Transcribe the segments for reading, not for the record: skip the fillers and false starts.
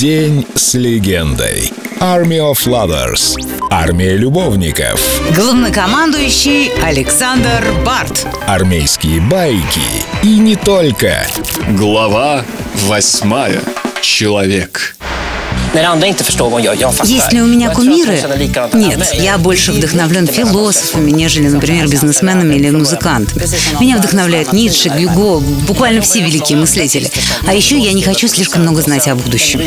День с легендой. Army of Lovers. Армия любовников. Главнокомандующий Александр Барт. Армейские байки. И не только. Глава 8. Человек. Если у меня кумиры? Нет, я больше вдохновлен философами, нежели, например, бизнесменами или музыкантами. Меня вдохновляют Ницше, Гюго, буквально все великие мыслители. А еще я не хочу слишком много знать о будущем.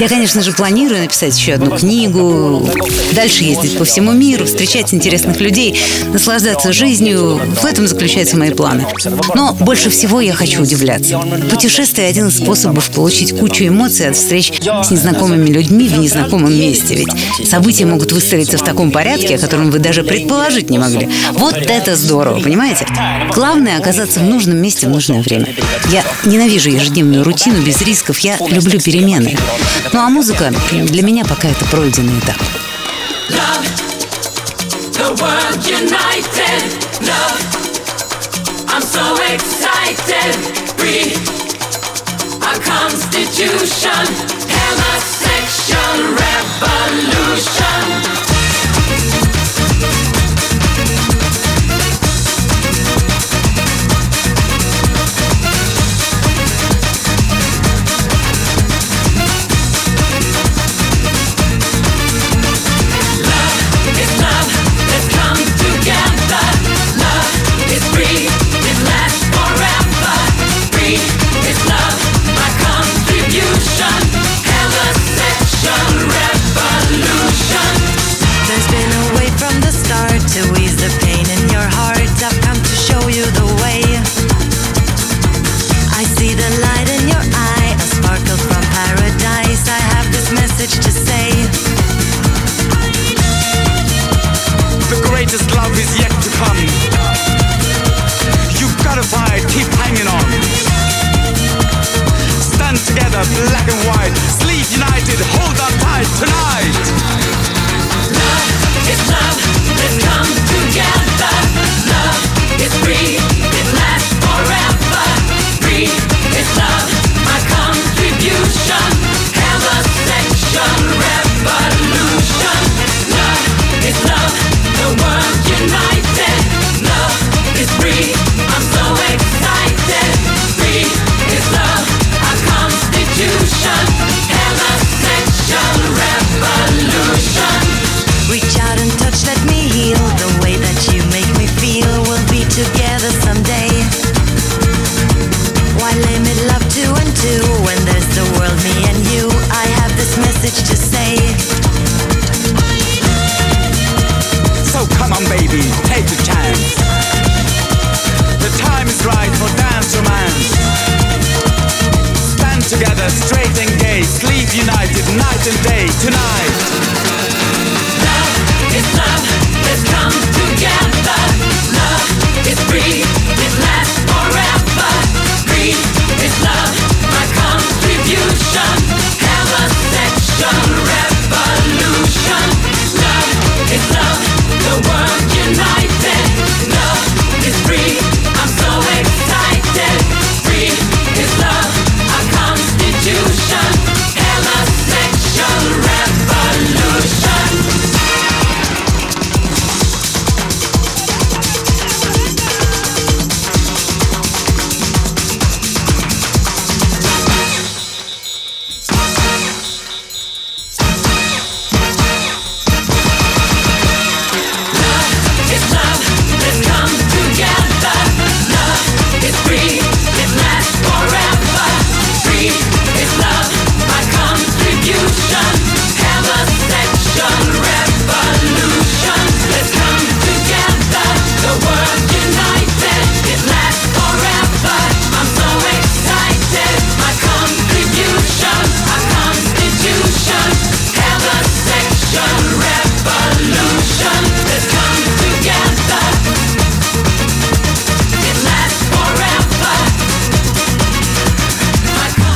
Я, конечно же, планирую написать еще одну книгу, дальше ездить по всему миру, встречать интересных людей, наслаждаться жизнью. В этом заключаются мои планы. Но больше всего я хочу удивляться. Путешествие — один из способов получить кучу эмоций от встреч с незнакомыми людьми в незнакомом месте. Ведь события могут выстроиться в таком порядке, о котором вы даже предположить не могли. Вот это здорово, понимаете? Главное — оказаться в нужном месте в нужное время. Я ненавижу ежедневную рутину без рисков. Я люблю перемены. Ну а музыка для меня пока это пройденный этап. Love is yet to come. You've got to fight, keep hanging on. Stand together, black and white. Sleep united, hold on tight tonight. Love is love, let's come together. Love is free, it lasts forever. Free is love, my contribution. Have a section revolution. Love is love, the world united, love is free, I'm so excited, free is love, our constitution, have a sexual revolution. Reach out and touch, let me heal, the way that you make me feel, we'll be together someday. Why limit love two and two, when there's the world, me and you, I have this message to say. Come on baby, take the chance. The time is right for dance romance. Stand together, straight and gay. Sleep united, night and day, tonight. Love is love, let's come together. Love is free, it lasts forever. Free is love, my contribution. Have a sexual revolution. Love is love, the world united, love is free, I'm so excited. Free is love, our constitution, and a sexual revolution.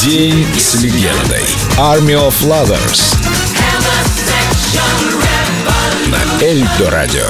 День с легендой. Army of Lovers. На Эльдорадио.